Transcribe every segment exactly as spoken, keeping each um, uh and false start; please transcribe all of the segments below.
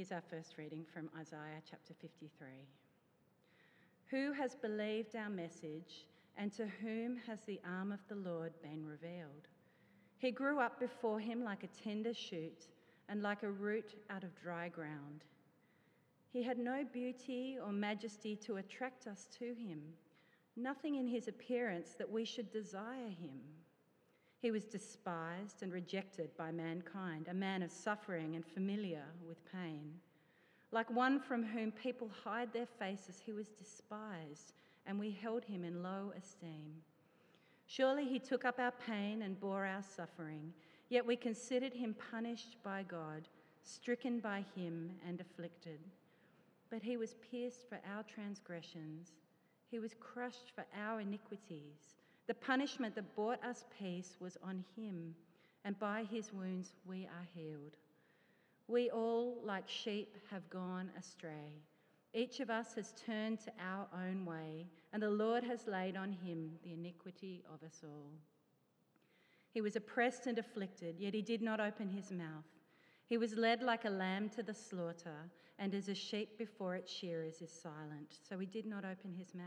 Here's our first reading from Isaiah chapter fifty-three. Who has believed our message, and to whom has the arm of the Lord been revealed? He grew up before him like a tender shoot and like a root out of dry ground. He had no beauty or majesty to attract us to him, nothing in his appearance that we should desire him. He was despised and rejected by mankind, a man of suffering and familiar with pain. Like one from whom people hide their faces, he was despised, and we held him in low esteem. Surely he took up our pain and bore our suffering, yet we considered him punished by God, stricken by him and afflicted. But he was pierced for our transgressions, he was crushed for our iniquities. The punishment that brought us peace was on him, and by his wounds we are healed. We all, like sheep, have gone astray. Each of us has turned to our own way, and the Lord has laid on him the iniquity of us all. He was oppressed and afflicted, yet he did not open his mouth. He was led like a lamb to the slaughter, and as a sheep before its shearers is silent, so he did not open his mouth.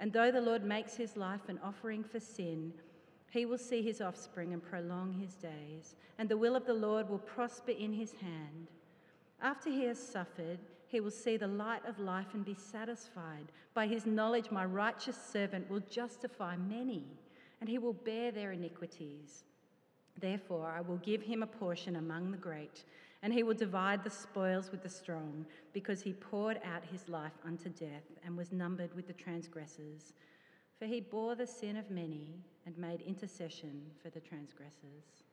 And though the Lord makes his life an offering for sin, he will see his offspring and prolong his days, and the will of the Lord will prosper in his hand. After he has suffered, he will see the light of life and be satisfied. By his knowledge, my righteous servant will justify many, and he will bear their iniquities. Therefore, I will give him a portion among the great, and he will divide the spoils with the strong, because he poured out his life unto death and was numbered with the transgressors. For he bore the sin of many and made intercession for the transgressors.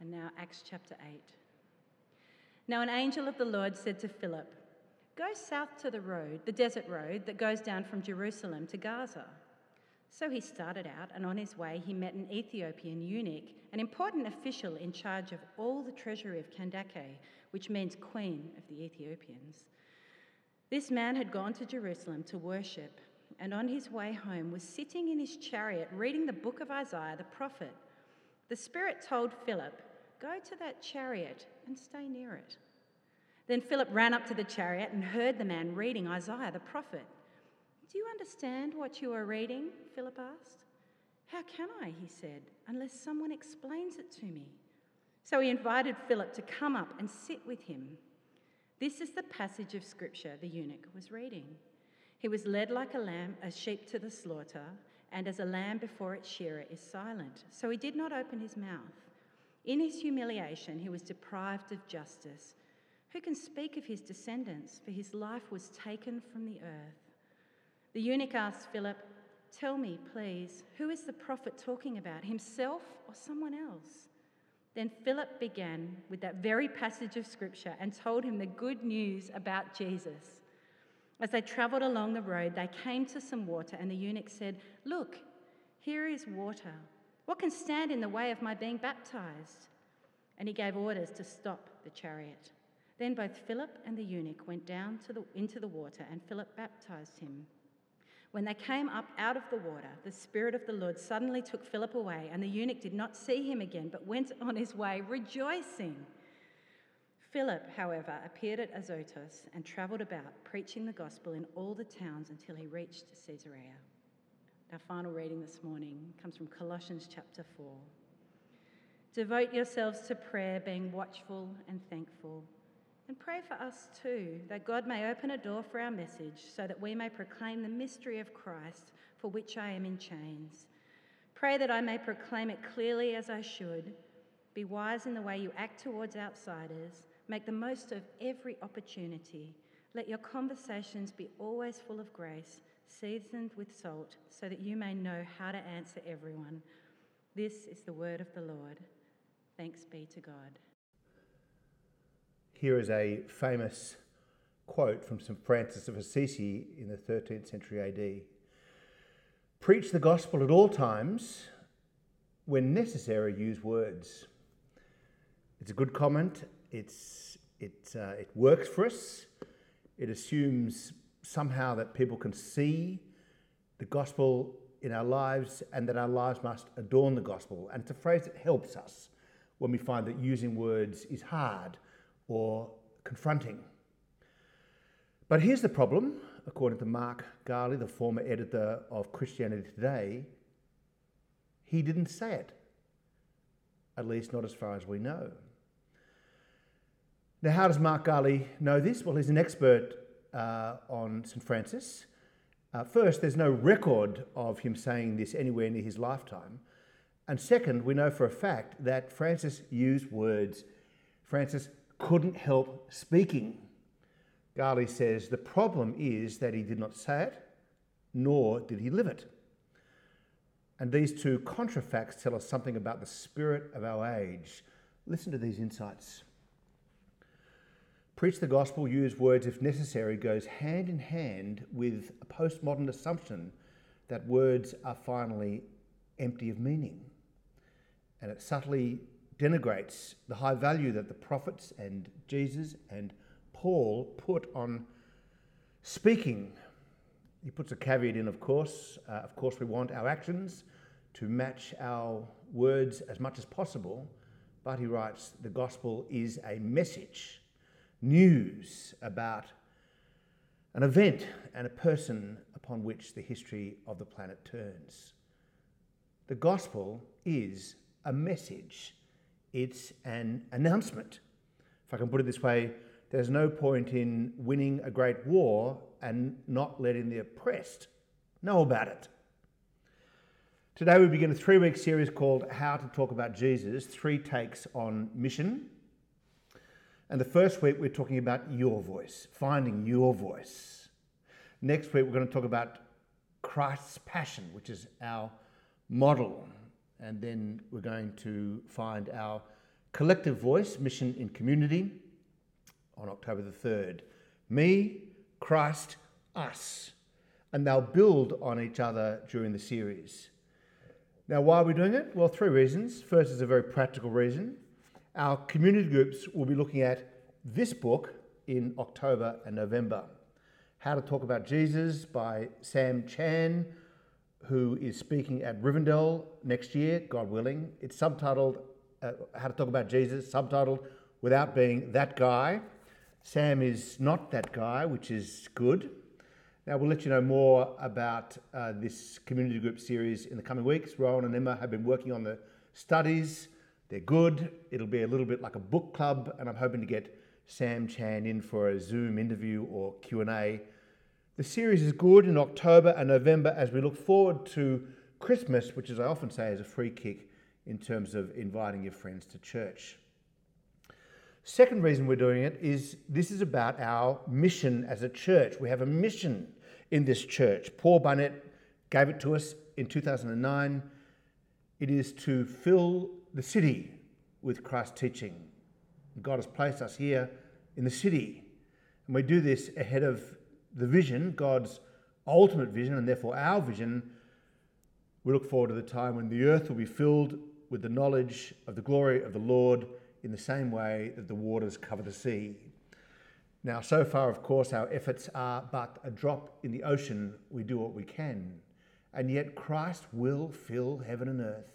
And now Acts chapter eight. Now an angel of the Lord said to Philip, Go south to the road, the desert road, that goes down from Jerusalem to Gaza. So he started out, and on his way he met an Ethiopian eunuch, an important official in charge of all the treasury of Kandake, which means queen of the Ethiopians. This man had gone to Jerusalem to worship, and on his way home was sitting in his chariot reading the book of Isaiah the prophet. The Spirit told Philip, Go to that chariot and stay near it. Then Philip ran up to the chariot and heard the man reading Isaiah the prophet. Do you understand what you are reading? Philip asked. How can I, he said, unless someone explains it to me? So he invited Philip to come up and sit with him. This is the passage of scripture the eunuch was reading. He was led like a lamb, a sheep to the slaughter, and as a lamb before its shearer is silent, so he did not open his mouth. In his humiliation, he was deprived of justice. Who can speak of his descendants? For his life was taken from the earth. The eunuch asked Philip, Tell me, please, who is the prophet talking about, himself or someone else? Then Philip began with that very passage of scripture and told him the good news about Jesus. As they travelled along the road, they came to some water, and the eunuch said, Look, here is water. What can stand in the way of my being baptised? And he gave orders to stop the chariot. Then both Philip and the eunuch went down to the, into the water, and Philip baptised him. When they came up out of the water, the Spirit of the Lord suddenly took Philip away, and the eunuch did not see him again, but went on his way rejoicing. Philip, however, appeared at Azotus and travelled about, preaching the gospel in all the towns until he reached Caesarea. Our final reading this morning comes from Colossians chapter four. Devote yourselves to prayer, being watchful and thankful. And pray for us too, that God may open a door for our message, so that we may proclaim the mystery of Christ, for which I am in chains. Pray that I may proclaim it clearly as I should. Be wise in the way you act towards outsiders. Make the most of every opportunity. Let your conversations be always full of grace, seasoned with salt, so that you may know how to answer everyone. This is the word of the Lord. Thanks be to God. Here is a famous quote from St Francis of Assisi in the thirteenth century A D. Preach the gospel at all times. When necessary, use words. It's a good comment. It's it uh, it works for us. It assumes somehow that people can see the gospel in our lives and that our lives must adorn the gospel. And it's a phrase that helps us when we find that using words is hard or confronting. But here's the problem, according to Mark Garvey, the former editor of Christianity Today, he didn't say it, at least not as far as we know. Now, how does Mark Garvey know this? Well, he's an expert uh, on St Francis. Uh, first, there's no record of him saying this anywhere near his lifetime. And second, we know for a fact that Francis used words. Francis couldn't help speaking. Garvey says the problem is that he did not say it, nor did he live it. And these two contrafacts tell us something about the spirit of our age. Listen to these insights. Preach the gospel, use words if necessary, goes hand in hand with a postmodern assumption that words are finally empty of meaning. And it subtly denigrates the high value that the prophets and Jesus and Paul put on speaking. He puts a caveat in, of course. Uh, of course, we want our actions to match our words as much as possible. But he writes, the gospel is a message, news about an event and a person upon which the history of the planet turns. The gospel is a message. It's an announcement. If I can put it this way, there's no point in winning a great war and not letting the oppressed know about it. Today we begin a three-week series called How to Talk About Jesus, Three Takes on Mission. And the first week we're talking about your voice, finding your voice. Next week we're going to talk about Christ's passion, which is our model. And then we're going to find our collective voice, mission in community, on October the third. Me, Christ, us. And they'll build on each other during the series. Now, why are we doing it? Well, three reasons. First is a very practical reason. Our community groups will be looking at this book in October and November. How to Talk About Jesus by Sam Chan, who is speaking at Rivendell next year, God willing. It's subtitled, uh, How to Talk About Jesus, subtitled, Without Being That Guy. Sam is not that guy, which is good. Now, we'll let you know more about uh, this community group series in the coming weeks. Rowan and Emma have been working on the studies. They're good. It'll be a little bit like a book club, and I'm hoping to get Sam Chan in for a Zoom interview or Q and A. The series is good in October and November as we look forward to Christmas, which, as I often say, is a free kick in terms of inviting your friends to church. Second reason we're doing it is this is about our mission as a church. We have a mission in this church. Paul Bunnett gave it to us in two thousand nine. It is to fill the city with Christ's teaching. God has placed us here in the city. And we do this ahead of the vision, God's ultimate vision, and therefore our vision. We look forward to the time when the earth will be filled with the knowledge of the glory of the Lord, in the same way that the waters cover the sea. Now, so far, of course, our efforts are but a drop in the ocean. We do what we can. And yet Christ will fill heaven and earth.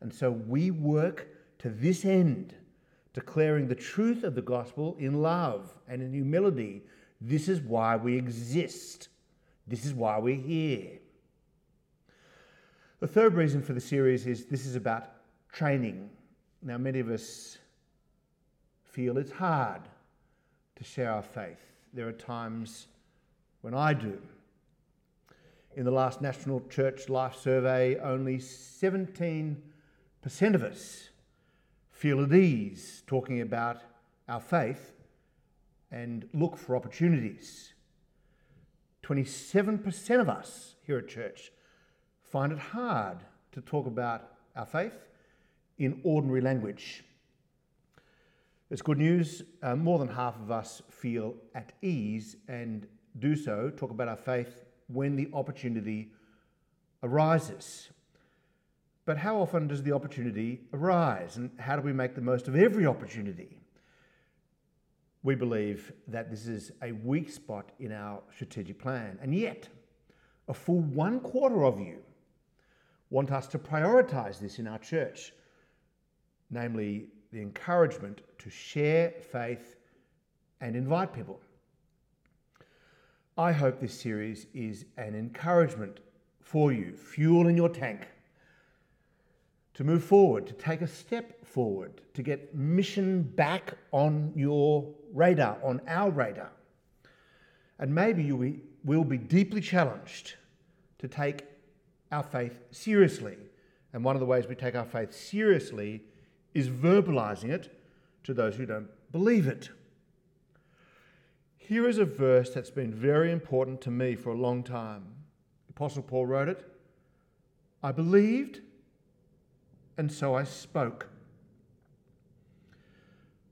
And so we work to this end, declaring the truth of the gospel in love and in humility. This is why we exist. This is why we're here. The third reason for the series is this is about training. Now, many of us feel it's hard to share our faith. There are times when I do. In the last National Church Life Survey, only seventeen percent of us feel at ease talking about our faith and look for opportunities. twenty-seven percent of us here at church find it hard to talk about our faith in ordinary language. It's good news. Uh, more than half of us feel at ease and do so, talk about our faith when the opportunity arises. But how often does the opportunity arise, and how do we make the most of every opportunity? We believe that this is a weak spot in our strategic plan, and yet a full one quarter of you want us to prioritize this in our church, namely the encouragement to share faith and invite people. I hope this series is an encouragement for you, fuel in your tank, to move forward, to take a step forward, to get mission back on your radar, on our radar. And maybe you will be deeply challenged to take our faith seriously. And one of the ways we take our faith seriously is verbalizing it to those who don't believe it. Here is a verse that's been very important to me for a long time. Apostle Paul wrote it. I believed, and so I spoke.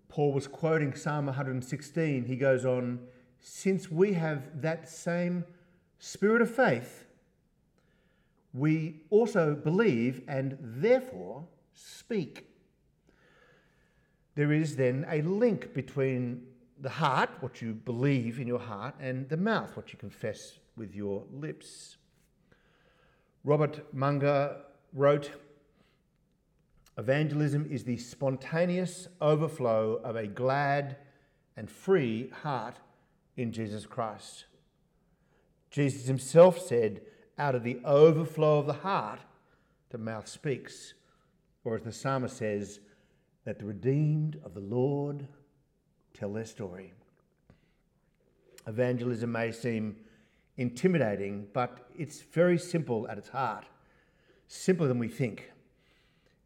Paul was quoting Psalm one hundred sixteen. He goes on, since we have that same spirit of faith, we also believe and therefore speak. There is then a link between the heart, what you believe in your heart, and the mouth, what you confess with your lips. Robert Munger wrote, evangelism is the spontaneous overflow of a glad and free heart in Jesus Christ. Jesus himself said, out of the overflow of the heart, the mouth speaks. Or as the psalmist says, that the redeemed of the Lord tell their story. Evangelism may seem intimidating, but it's very simple at its heart, simpler than we think.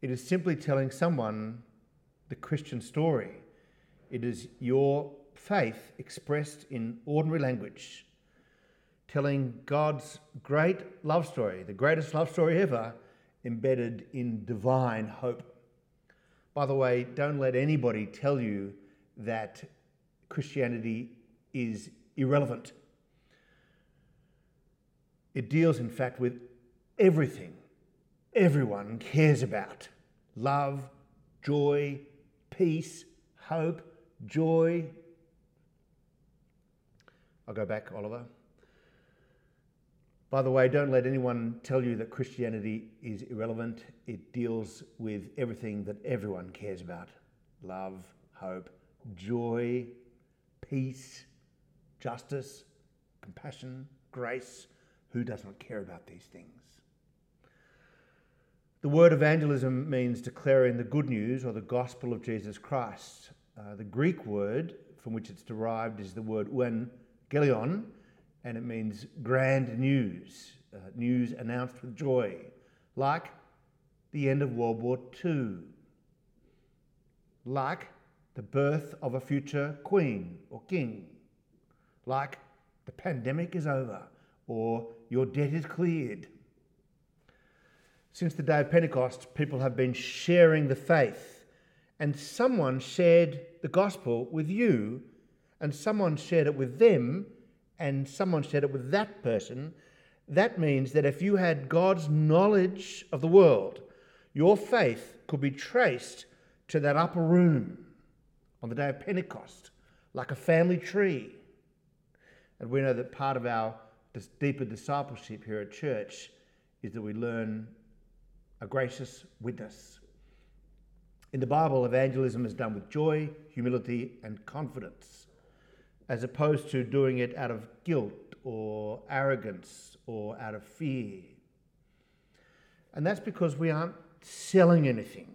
It is simply telling someone the Christian story. It is your faith expressed in ordinary language, telling God's great love story, the greatest love story ever, embedded in divine hope. By the way, don't let anybody tell you that Christianity is irrelevant. It deals, in fact, with everything everyone cares about. Love, joy, peace, hope, joy. I'll go back, Oliver. By the way, don't let anyone tell you that Christianity is irrelevant. It deals with everything that everyone cares about. Love, hope, joy, peace, justice, compassion, grace. Who does not care about these things? The word evangelism means declaring the good news or the gospel of Jesus Christ. Uh, the Greek word from which it's derived is the word euangelion, and it means grand news, uh, news announced with joy, like the end of World War Two, like the birth of a future queen or king, like the pandemic is over or your debt is cleared. Since the day of Pentecost, people have been sharing the faith, and someone shared the gospel with you, and someone shared it with them, and someone shared it with that person. That means that if you had God's knowledge of the world, your faith could be traced to that upper room on the day of Pentecost, like a family tree. And we know that part of our deeper discipleship here at church is that we learn a gracious witness. In the Bible, evangelism is done with joy, humility, and confidence, as opposed to doing it out of guilt or arrogance or out of fear. And that's because we aren't selling anything.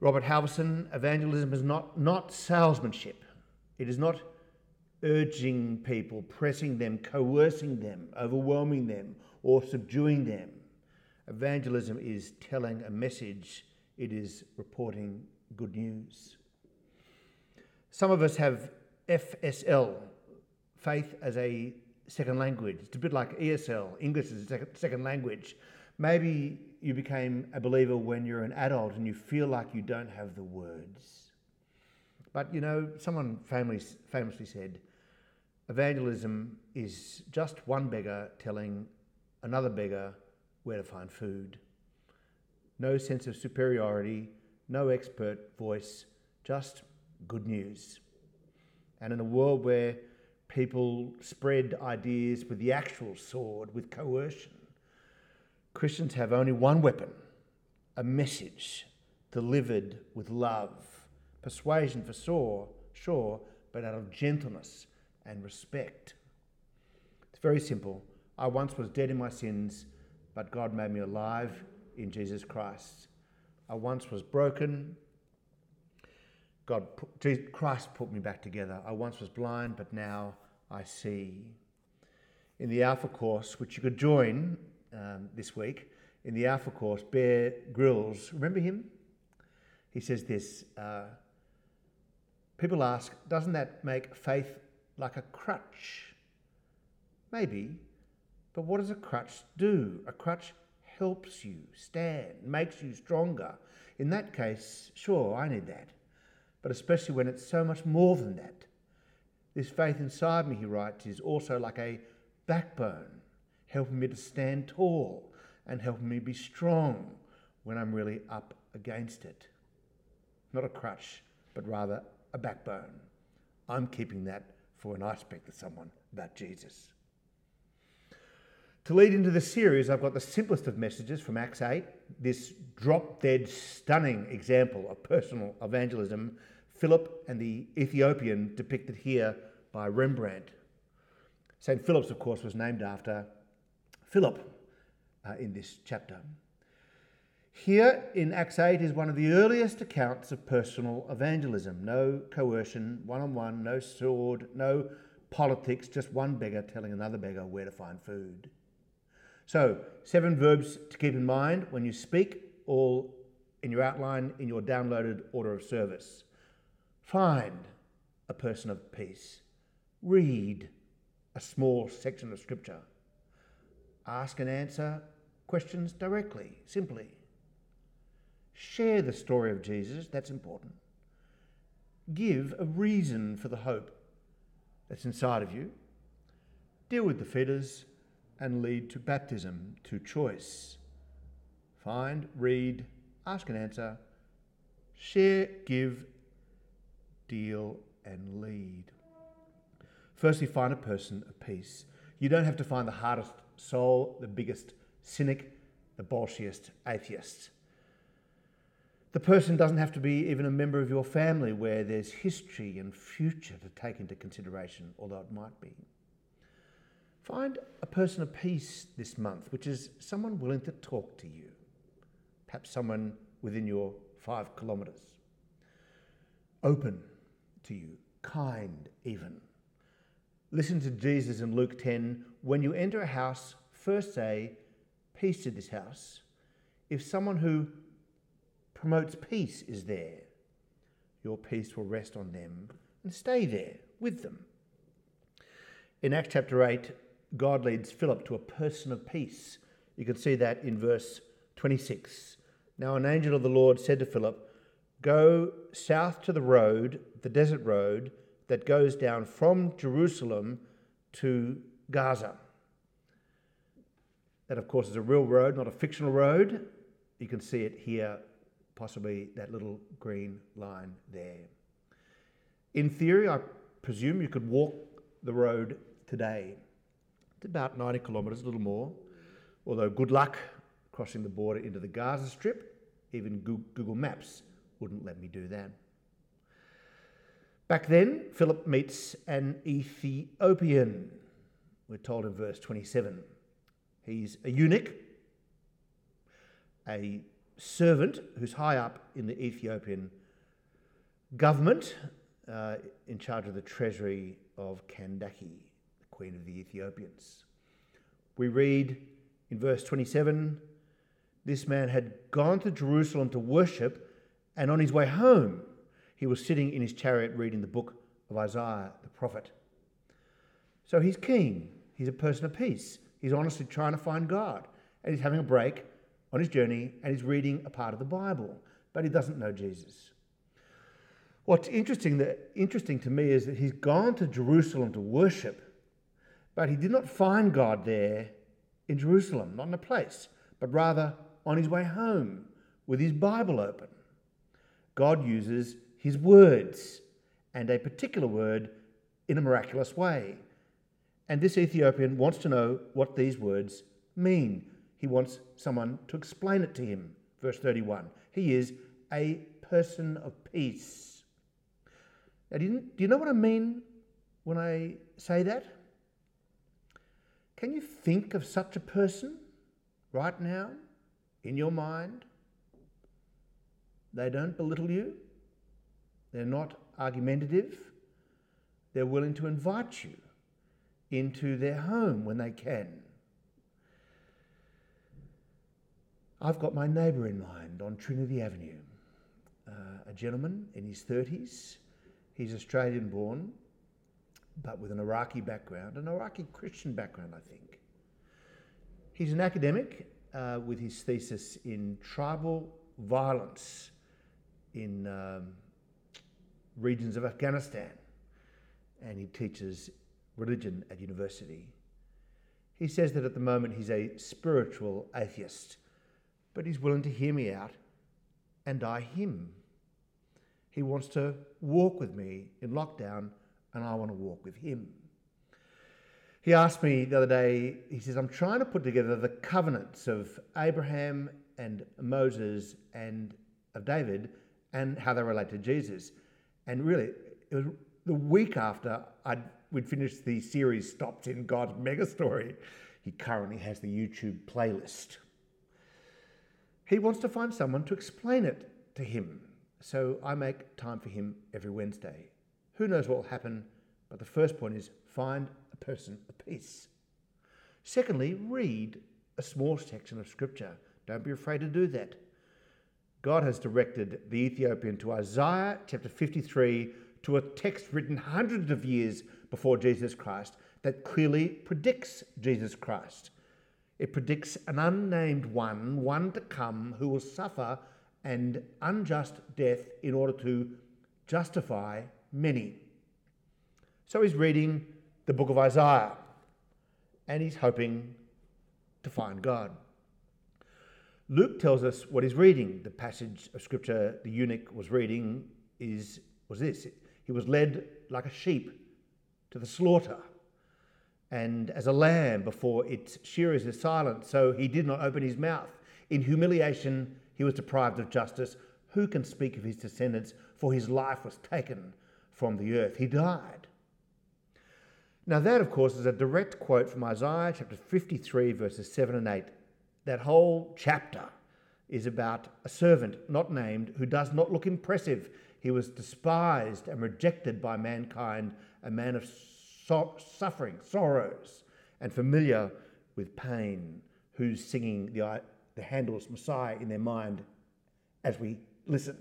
Robert Halverson, evangelism is not, not salesmanship. It is not urging people, pressing them, coercing them, overwhelming them, or subduing them. Evangelism is telling a message. It is reporting good news. Some of us have F S L, faith as a second language. It's a bit like E S L, English as a second language. Maybe you became a believer when you're an adult and you feel like you don't have the words. But, you know, someone famously said, evangelism is just one beggar telling another beggar where to find food. No sense of superiority, no expert voice, just good news. And in a world where people spread ideas with the actual sword, with coercion, Christians have only one weapon, a message delivered with love. Persuasion for sure, sure, but out of gentleness and respect. It's very simple. I once was dead in my sins, but God made me alive in Jesus Christ. I once was broken. God, Christ put me back together. I once was blind, but now I see. In the Alpha Course, which you could join um, this week, in the Alpha Course, Bear Grylls, remember him? He says this, uh, people ask, doesn't that make faith like a crutch? Maybe, but what does a crutch do? A crutch helps you stand, makes you stronger. In that case, sure, I need that. But especially when it's so much more than that. This faith inside me, he writes, is also like a backbone, helping me to stand tall and helping me be strong when I'm really up against it. Not a crutch, but rather a backbone. I'm keeping that for when I speak to someone about Jesus. To lead into the series, I've got the simplest of messages from Acts eight, this drop-dead stunning example of personal evangelism, Philip and the Ethiopian, depicted here by Rembrandt. Saint Philip's, of course, was named after Philip uh, in this chapter. Here in Acts eight is one of the earliest accounts of personal evangelism. No coercion, one-on-one, no sword, no politics, just one beggar telling another beggar where to find food. So, seven verbs to keep in mind when you speak, all in your outline, in your downloaded order of service. Find a person of peace. Read a small section of scripture. Ask and answer questions directly, simply. Share the story of Jesus, that's important. Give a reason for the hope that's inside of you. Deal with the feeders and lead to baptism, to choice. Find, read, ask and answer, share, give, deal and lead. Firstly, find a person of peace. You don't have to find the hardest soul, the biggest cynic, the bolshiest atheist. The person doesn't have to be even a member of your family where there's history and future to take into consideration, although it might be. Find a person of peace this month, which is someone willing to talk to you, perhaps someone within your five kilometres. Open to you, kind even. Listen to Jesus in Luke ten, when you enter a house, first say, peace to this house. If someone who promotes peace is there, your peace will rest on them and stay there with them. In Acts chapter eight, God leads Philip to a person of peace. You can see that in verse twenty-six. Now an angel of the Lord said to Philip, go south to the road, the desert road, that goes down from Jerusalem to Gaza. That, of course, is a real road, not a fictional road. You can see it here, possibly that little green line there. In theory, I presume you could walk the road today. It's about ninety kilometres, a little more, although good luck crossing the border into the Gaza Strip. Even Google Maps wouldn't let me do that. Back then, Philip meets an Ethiopian. We're told in verse twenty-seven. He's a eunuch, a servant who's high up in the Ethiopian government, uh, in charge of the treasury of Kandake, the queen of the Ethiopians. We read in verse twenty-seven, this man had gone to Jerusalem to worship, and on his way home, he was sitting in his chariot reading the book of Isaiah, the prophet. So he's keen. He's a person of peace. He's honestly trying to find God. and he's having a break on his journey and he's reading a part of the Bible, but he doesn't know Jesus. What's interesting, that, interesting to me is that he's gone to Jerusalem to worship, but he did not find God there in Jerusalem, not in a place, but rather on his way home with his Bible open. God uses his words, and a particular word in a miraculous way. And this Ethiopian wants to know what these words mean. He wants someone to explain it to him. Verse thirty-one, he is a person of peace. Now, do you, do you know what I mean when I say that? Can you think of such a person right now in your mind? They don't belittle you. They're not argumentative. They're willing to invite you into their home when they can. I've got my neighbour in mind on Trinity Avenue, uh, a gentleman in his thirties. He's Australian born, but with an Iraqi background, an Iraqi Christian background, I think. He's an academic uh, with his thesis in tribal violence in um, regions of Afghanistan, and he teaches religion at university. He says that at the moment he's a spiritual atheist, but he's willing to hear me out and I him. He wants to walk with me in lockdown and I want to walk with him. He asked me the other day, he says, I'm trying to put together the covenants of Abraham and Moses and of David and how they relate to Jesus. And really, it was the week after I'd we'd finished the series Stopped in God Mega Story. He currently has the YouTube playlist. He wants to find someone to explain it to him. So I make time for him every Wednesday. Who knows what will happen, but the first point is find a person of peace. Secondly, read a small section of scripture. Don't be afraid to do that. God has directed the Ethiopian to Isaiah chapter fifty-three, to a text written hundreds of years before Jesus Christ that clearly predicts Jesus Christ. It predicts an unnamed one, one to come, who will suffer an unjust death in order to justify many. So he's reading the book of Isaiah and he's hoping to find God. Luke tells us what he's reading. The passage of scripture the eunuch was reading is was this. He was led like a sheep to the slaughter, and as a lamb before its shearers is silent, so he did not open his mouth. In humiliation he was deprived of justice. Who can speak of his descendants? For his life was taken from the earth. He died. Now that, of course, is a direct quote from Isaiah chapter fifty-three, verses seven and eight. That whole chapter is about a servant not named who does not look impressive. He was despised and rejected by mankind, a man of so- suffering, sorrows, and familiar with pain, who's singing the, the Handel's Messiah in their mind as we listen.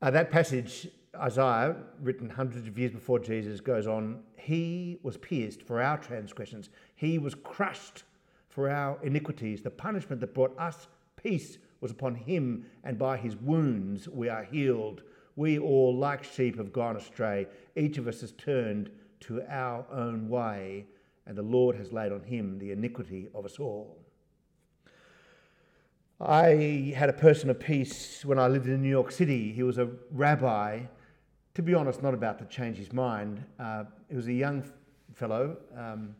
Uh, that passage, Isaiah, written hundreds of years before Jesus, goes on, he was pierced for our transgressions. He was crushed for our iniquities. The punishment that brought us peace was upon him, and by his wounds we are healed. We all, like sheep, have gone astray. Each of us has turned to our own way, and the Lord has laid on him the iniquity of us all. I had a person of peace when I lived in New York City. He was a rabbi, to be honest, not about to change his mind. Uh, he was a young fellow. Um,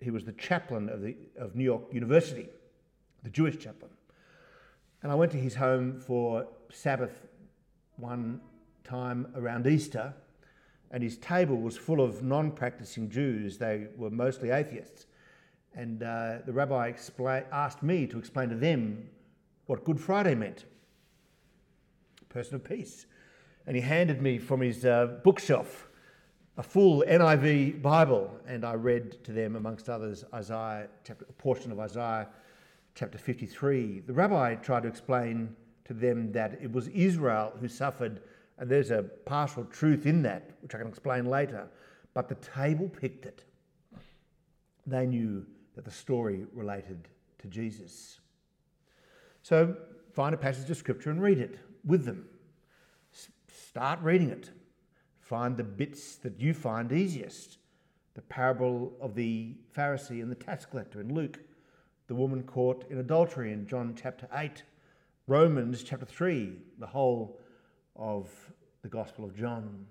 he was the chaplain of, the, of New York University, the Jewish chaplain. And I went to his home for Sabbath one time around Easter, and his table was full of non-practicing Jews. They were mostly atheists. And uh, the rabbi explain, asked me to explain to them what Good Friday meant. Person of peace. And he handed me from his uh, bookshelf a full N I V Bible, and I read to them, amongst others, Isaiah, chapter, a portion of Isaiah chapter fifty-three. The rabbi tried to explain to them that it was Israel who suffered, and there's a partial truth in that, which I can explain later, but the table picked it. They knew that the story related to Jesus. So find a passage of scripture and read it with them. S- start reading it. Find the bits that you find easiest. The parable of the Pharisee and the tax collector in Luke, the woman caught in adultery in John chapter eight, Romans chapter three, the whole of the Gospel of John.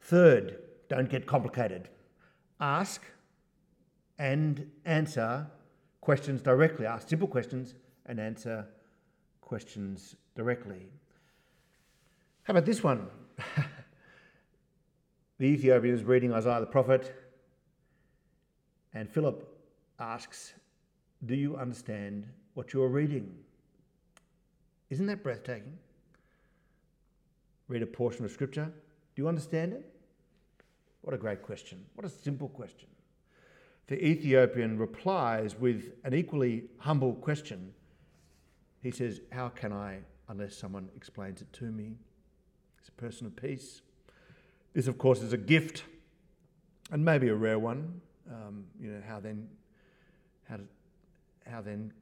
Third, don't get complicated. Ask and answer questions directly. Ask simple questions and answer questions directly. How about this one? The Ethiopian is reading Isaiah the prophet, and Philip asks, "Do you understand what you are reading?" Isn't that breathtaking? Read a portion of scripture. Do you understand it? What a great question. What a simple question. The Ethiopian replies with an equally humble question. He says, "How can I unless someone explains it to me?" He's a person of peace. This, of course, is a gift, and maybe a rare one. Um, you know, how then, how, do, how then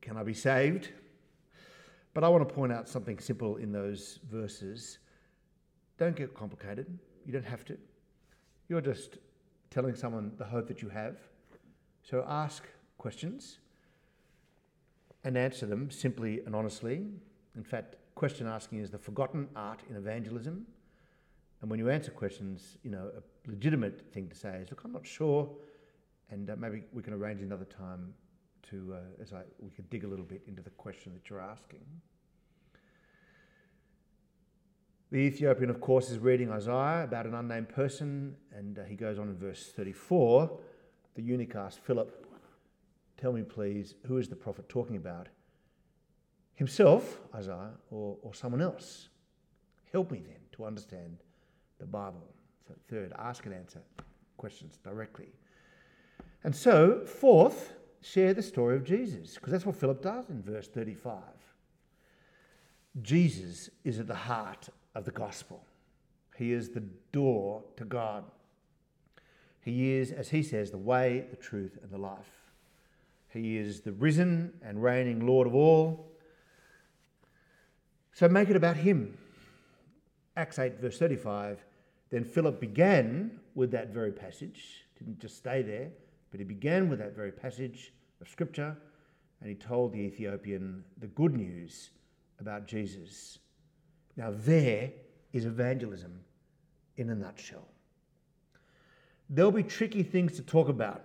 can I be saved? But I want to point out something simple in those verses. Don't get complicated. You don't have to. You're just telling someone the hope that you have. So ask questions and answer them simply and honestly. In fact, question asking is the forgotten art in evangelism. And when you answer questions, you know, a legitimate thing to say is, "Look, I'm not sure, and uh, maybe we can arrange another time to, uh, as I, we could dig a little bit into the question that you're asking." The Ethiopian, of course, is reading Isaiah about an unnamed person, and uh, he goes on in verse thirty-four. The eunuch asked Philip, "Tell me, please, who is the prophet talking about? Himself, Isaiah, or, or someone else? Help me then to understand the Bible." So third, ask and answer questions directly. And so, fourth, share the story of Jesus, because that's what Philip does in verse thirty-five. Jesus is at the heart of the gospel. He is the door to God. He is, as he says, the way, the truth, and the life. He is the risen and reigning Lord of all. So make it about him. Acts eight, verse thirty-five, then Philip began with that very passage. Didn't just stay there, but he began with that very passage of scripture, and he told the Ethiopian the good news about Jesus. Now there is evangelism in a nutshell. There'll be tricky things to talk about,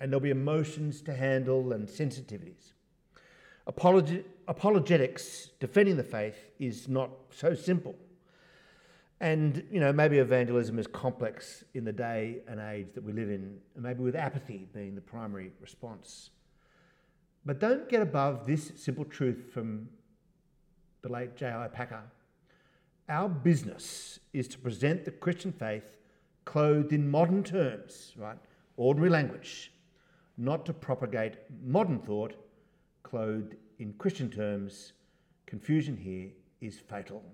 and there'll be emotions to handle and sensitivities. Apolog- apologetics, defending the faith, is not so simple. And, you know, maybe evangelism is complex in the day and age that we live in, and maybe with apathy being the primary response. But don't get above this simple truth from the late J I Packer. Our business is to present the Christian faith clothed in modern terms, right? Ordinary language, not to propagate modern thought clothed in Christian terms. Confusion here is fatal.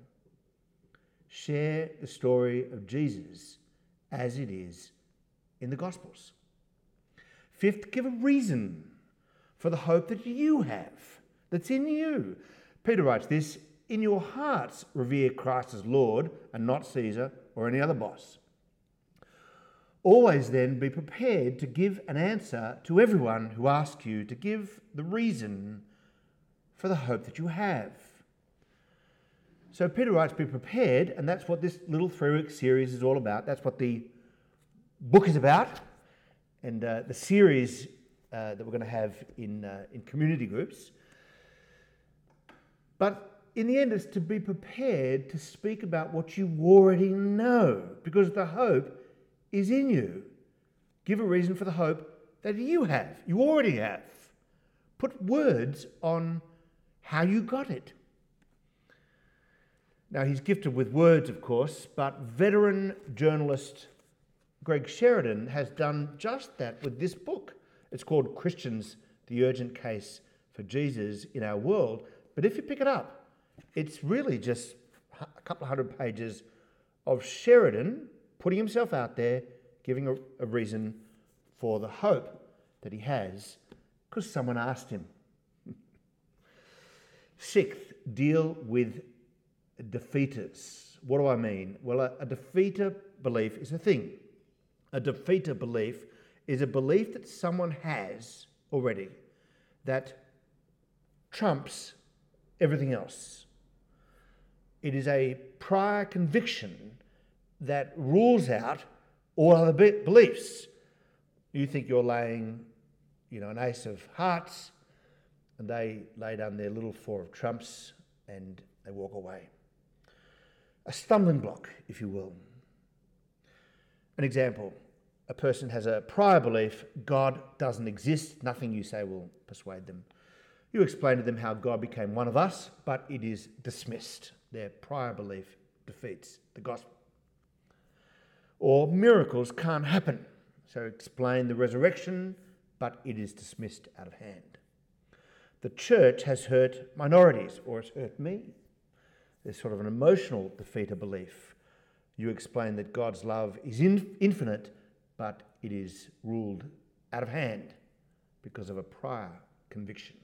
Share the story of Jesus as it is in the Gospels. Fifth, give a reason for the hope that you have, that's in you. Peter writes this, "In your hearts revere Christ as Lord and not Caesar or any other boss." Always then be prepared to give an answer to everyone who asks you to give the reason for the hope that you have. So Peter writes, be prepared, and that's what this little three-week series is all about. That's what the book is about, and uh, the series uh, that we're going to have in uh, in community groups. But in the end, it's to be prepared to speak about what you already know, because the hope is in you. Give a reason for the hope that you have, you already have. Put words on how you got it. Now, he's gifted with words, of course, but veteran journalist Greg Sheridan has done just that with this book. It's called Christians: The Urgent Case for Jesus in Our World. But if you pick it up, it's really just a couple of hundred pages of Sheridan putting himself out there, giving a, a reason for the hope. that he has because someone asked him. Sixth, deal with defeatists. What do I mean? Well, a, a defeater belief is a thing. A defeater belief is a belief that someone has already that trumps everything else. It is a prior conviction that rules out all other be- beliefs. You think you're laying, you know, an ace of hearts, and they lay down their little four of trumps and they walk away. A stumbling block, if you will. An example, a person has a prior belief, God doesn't exist, nothing you say will persuade them. You explain to them how God became one of us, but it is dismissed. Their prior belief defeats the gospel. Or miracles can't happen. So explain the resurrection, but it is dismissed out of hand. The church has hurt minorities, or it's hurt me. There's sort of an emotional defeater belief. You explain that God's love is in, infinite, but it is ruled out of hand because of a prior conviction.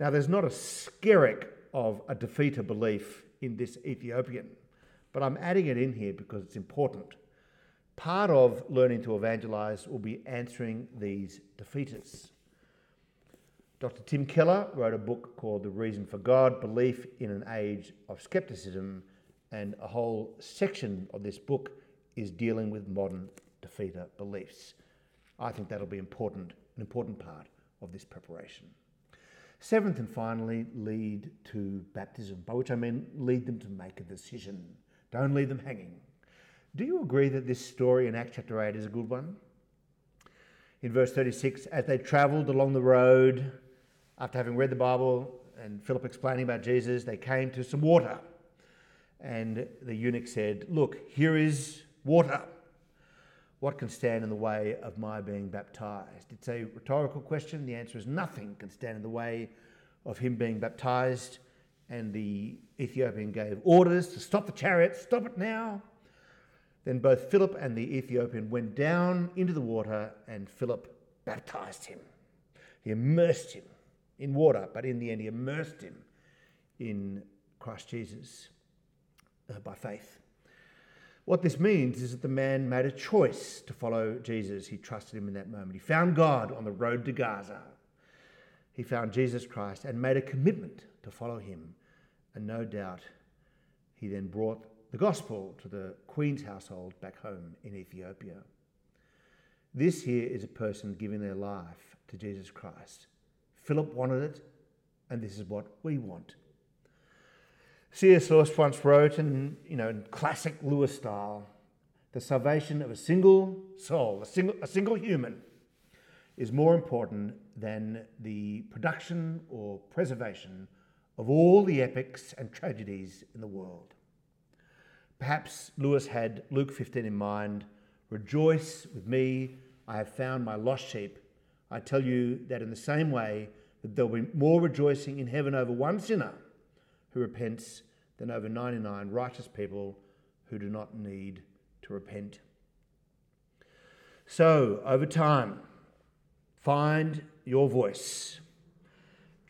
Now, there's not a skerrick of a defeater belief in this Ethiopian, but I'm adding it in here because it's important. Part of learning to evangelize will be answering these defeaters. Doctor Tim Keller wrote a book called The Reason for God, Belief in an Age of Scepticism, and a whole section of this book is dealing with modern defeater beliefs. I think that'll be important, an important part of this preparation. Seventh and finally, lead to baptism, by which I mean lead them to make a decision. Don't leave them hanging. Do you agree that this story in Acts chapter eight is a good one? In verse thirty-six, as they travelled along the road, after having read the Bible and Philip explaining about Jesus, they came to some water. And the eunuch said, look, here is water. What can stand in the way of my being baptised? It's a rhetorical question. The answer is nothing can stand in the way of him being baptised. And the Ethiopian gave orders to stop the chariot, stop it now. Then both Philip and the Ethiopian went down into the water and Philip baptised him. He immersed him in water, but in the end he immersed him in Christ Jesus uh, by faith. What this means is that the man made a choice to follow Jesus. He trusted him in that moment. He found God on the road to Gaza. He found Jesus Christ and made a commitment to follow him. And no doubt he then brought the gospel to the Queen's household back home in Ethiopia. This here is a person giving their life to Jesus Christ. Philip wanted it, and this is what we want. C S Lewis once wrote, in, you know, in classic Lewis style, the salvation of a single soul, a single, a single human, is more important than the production or preservation of all the epics and tragedies in the world. Perhaps Lewis had Luke fifteen in mind. Rejoice with me, I have found my lost sheep. I tell you that in the same way that there will be more rejoicing in heaven over one sinner who repents than over ninety-nine righteous people who do not need to repent. So, over time, find your voice.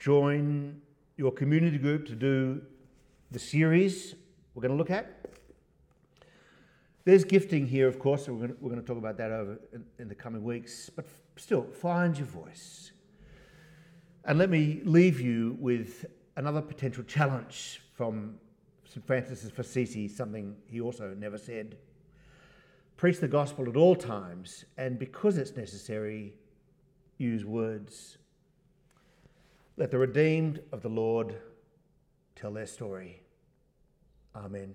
Join your community group to do the series we're going to look at. There's gifting here, of course, and we're going to, we're going to talk about that over in, in the coming weeks, but f- still, find your voice. And let me leave you with another potential challenge from St Francis of Assisi, something he also never said. Preach the gospel at all times, and because it's necessary, use words. Let the redeemed of the Lord tell their story. Amen.